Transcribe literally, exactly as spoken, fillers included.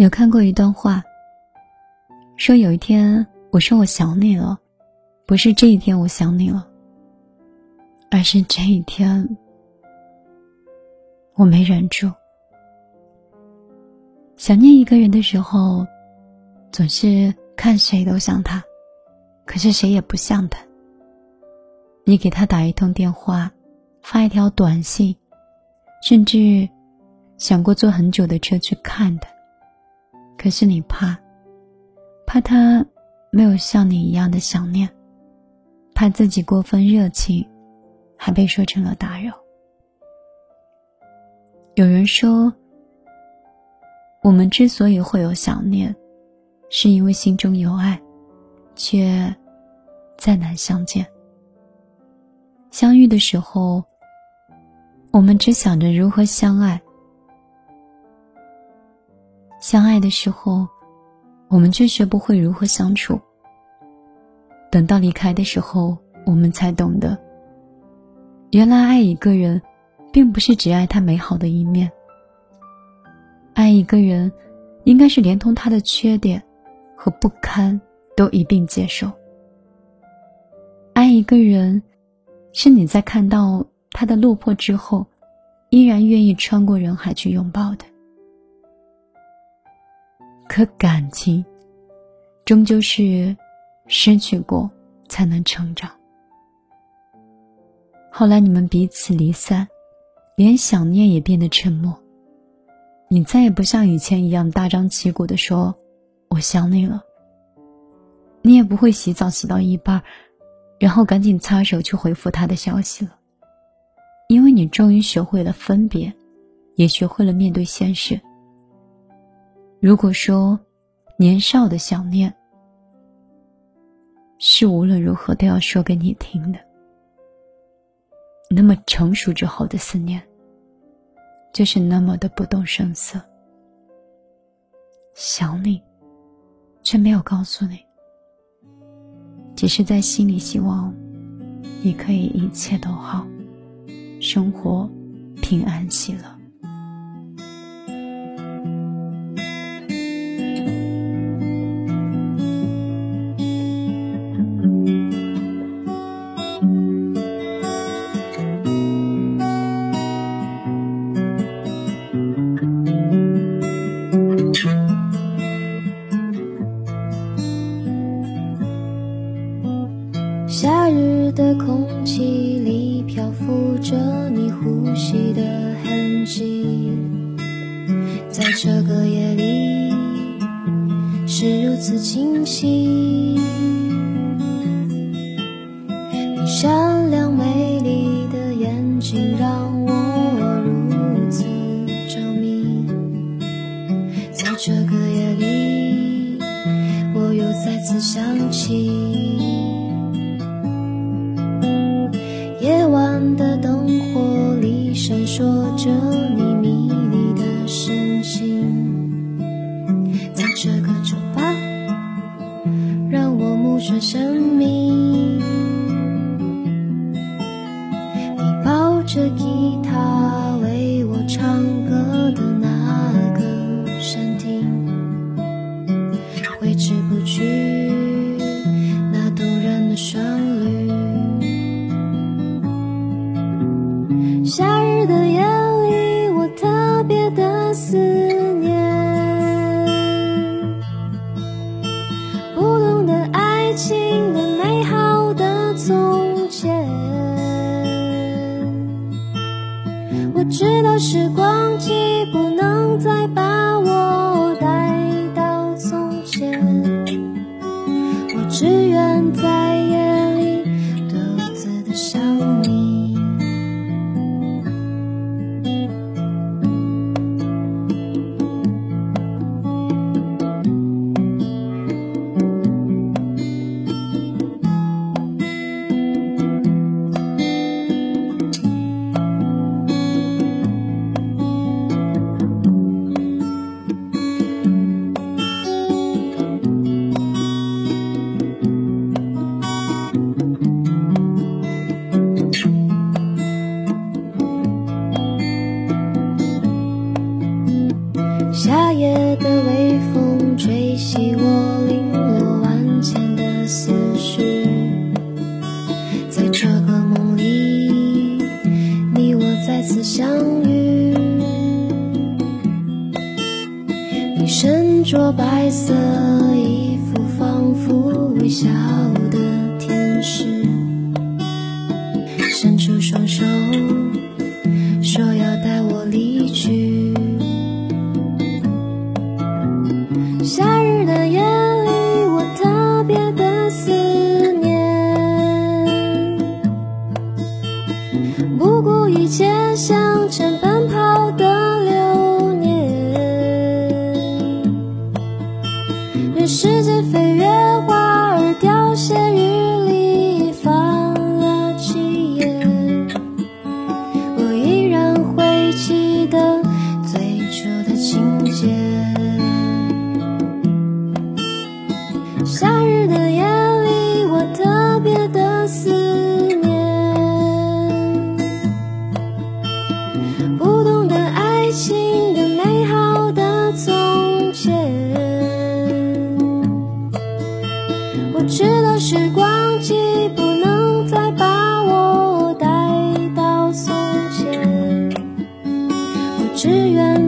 有看过一段话，说有一天我说我想你了，不是这一天我想你了，而是这一天我没忍住。想念一个人的时候，总是看谁都像他，可是谁也不像他。你给他打一通电话，发一条短信，甚至想过坐很久的车去看他，可是你怕怕他没有像你一样的想念，怕自己过分热情，还被说成了打扰。有人说，我们之所以会有想念，是因为心中有爱，却再难相见。相遇的时候，我们只想着如何相爱，相爱的时候，我们却学不会如何相处。等到离开的时候，我们才懂得，原来爱一个人并不是只爱他美好的一面，爱一个人应该是连同他的缺点和不堪都一并接受。爱一个人是你在看到他的落魄之后，依然愿意穿过人海去拥抱的。可感情终究是失去过才能成长。后来你们彼此离散，连想念也变得沉默。你再也不像以前一样大张旗鼓地说我想你了，你也不会洗澡洗到一半然后赶紧擦手去回复他的消息了，因为你终于学会了分别，也学会了面对现实。如果说年少的想念是无论如何都要说给你听的，那么成熟之后的思念就是那么的不动声色，想你却没有告诉你，只是在心里希望你可以一切都好，生活平安喜乐。夏日的空气里漂浮着你呼吸的痕迹，在这个夜里是如此清晰。你闪亮美丽的眼睛让我如此着迷，在这个夜里我又再次想起。夜晚的灯火里闪烁着你迷离的身形，在这个酒吧让我目眩神迷。你抱着吉他为我唱歌的那个山顶，挥之不去那动人的旋律。夏日的夜里，我特别的思念不懂得爱情的美好的从前。我知道时光机不能再把我带到从前，我只愿在夜里独自的想你。身着白色衣服，仿佛微笑的天使，伸出双手说要带我离去。夏日的夜里，我特别的思念，不顾一切向前奔跑的流年，任时间飞越，花儿凋谢，日历翻了几页，我依然会记得最初的情节。夏日的夜里，我特别的思念，不懂得爱情的美好的从前，我知道时光机不能再把我带到从前，我只愿